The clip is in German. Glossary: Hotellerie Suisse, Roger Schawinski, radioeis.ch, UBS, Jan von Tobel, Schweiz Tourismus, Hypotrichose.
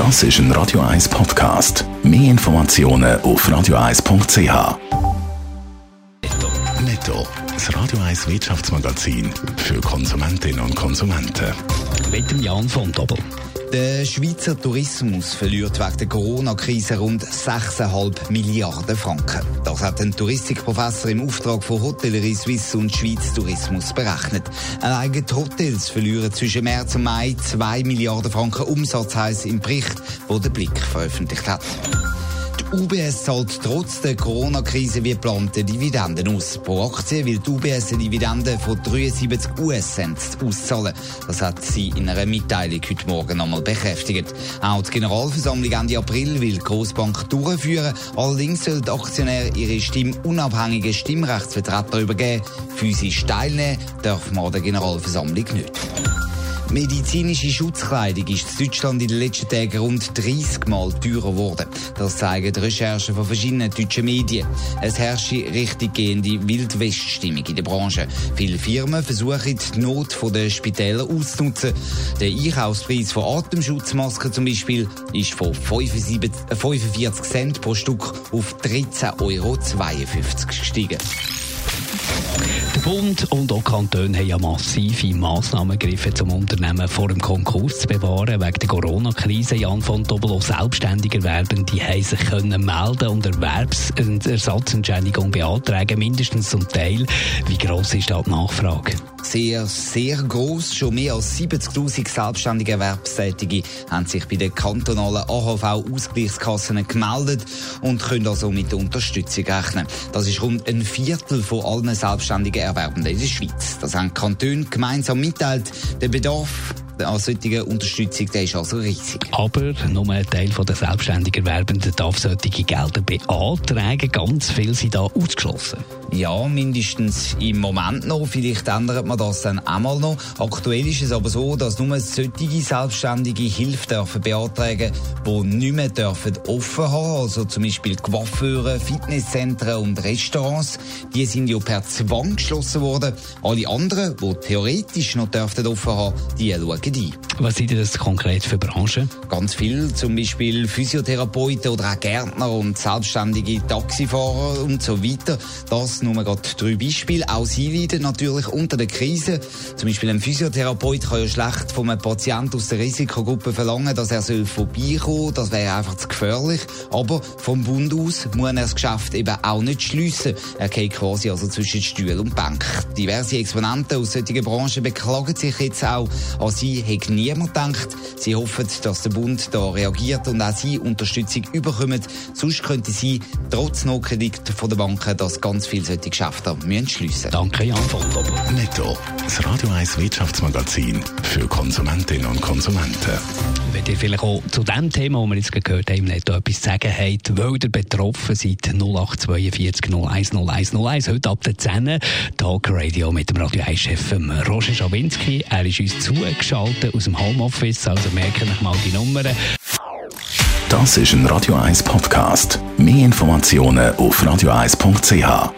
Das ist ein Radio 1 Podcast. Mehr Informationen auf radioeis.ch. Netto, das Radio 1 Wirtschaftsmagazin für Konsumentinnen und Konsumenten. Mit dem Jan von Tobel. Der Schweizer Tourismus verliert wegen der Corona-Krise rund 6,5 Milliarden Franken. Das hat ein Touristikprofessor im Auftrag von Hotellerie Suisse und Schweiz Tourismus berechnet. Allein die Hotels verlieren zwischen März und Mai 2 Milliarden Franken Umsatz, heisst im Bericht, den der Blick veröffentlicht hat. UBS zahlt trotz der Corona-Krise wie geplante Dividenden aus. Pro Aktie will die UBS eine Dividende von 73 US-Cent auszahlen. Das hat sie in einer Mitteilung heute Morgen nochmal bekräftigt. Auch die Generalversammlung Ende April will die Grossbank durchführen. Allerdings sollen die Aktionäre ihre Stimme unabhängigen Stimmrechtsvertreter übergeben. Physisch teilnehmen darf man an der Generalversammlung nicht. Medizinische Schutzkleidung ist in Deutschland in den letzten Tagen rund 30 Mal teurer geworden. Das zeigen die Recherchen von verschiedenen deutschen Medien. Es herrscht richtiggehende Wildwest-Stimmung in der Branche. Viele Firmen versuchen, die Not der Spitäler auszunutzen. Der Einkaufspreis von Atemschutzmasken zum Beispiel ist von 45 Cent pro Stück auf 13,52 Euro gestiegen. Der Bund und auch Kantone haben ja massive Massnahmen gegriffen, um Unternehmen vor dem Konkurs zu bewahren. Wegen der Corona-Krise, Jan von Tobel, auch Selbstständigerwerbende haben sich können melden und Erwerbsersatzentschädigung beantragen, mindestens zum Teil. Wie gross ist da die Nachfrage? Sehr, sehr gross. Schon mehr als 70'000 selbstständige Erwerbstätige haben sich bei den kantonalen AHV-Ausgleichskassen gemeldet und können also mit der Unterstützung rechnen. Das ist rund ein Viertel von allen selbstständigen Erwerbenden in der Schweiz. Das haben die Kantone gemeinsam mitteilt. Der Bedarf an solche Unterstützung, der ist also riesig. Aber nur ein Teil der selbstständigen Erwerbenden darf solche Gelder beantragen. Ganz viele sind da ausgeschlossen. Ja, mindestens im Moment noch. Vielleicht ändert man das dann einmal noch. Aktuell ist es aber so, dass nur solche Selbstständige Hilfe dürfen beantragen, die nicht mehr dürfen offen haben. Also zum Beispiel Coiffeure, Fitnesszentren und Restaurants. Die sind ja per Zwang geschlossen worden. Alle anderen, die theoretisch noch dürfen offen haben, die schauen ein. Was sind das konkret für Branchen? Ganz viel, zum Beispiel Physiotherapeuten oder auch Gärtner und selbstständige Taxifahrer und so weiter. Das nur gerade 3 Beispiele. Auch sie leiden natürlich unter der Krise. Zum Beispiel ein Physiotherapeut kann ja schlecht von einem Patienten aus der Risikogruppe verlangen, dass er vorbeikommen soll. Das wäre einfach zu gefährlich. Aber vom Bund aus muss er das Geschäft eben auch nicht schliessen. Er geht quasi also zwischen Stuhl und Bank. Diverse Exponenten aus solchen Branchen beklagen sich jetzt auch. An sie hat niemand gedacht. Sie hoffen, dass der Bund da reagiert und auch sie Unterstützung bekommen. Sonst könnte sie trotz Notkredit von der Banken das ganz viel solche Geschäfte müssen schliessen. Danke, Jan von Tobel. Netto, das Radio 1 Wirtschaftsmagazin für Konsumentinnen und Konsumenten. Wenn ihr vielleicht auch zu dem Thema, das wir jetzt gehört haben, im Netto etwas zu sagen habt, weil ihr betroffen seid, 0842 01 01 01, heute ab der 10. Talk Radio mit dem Radio 1-Chef Roger Schawinski. Er ist uns zugeschaltet aus dem Homeoffice, also merken euch mal die Nummern. Das ist ein Radio 1 Podcast. Mehr Informationen auf radioeis.ch.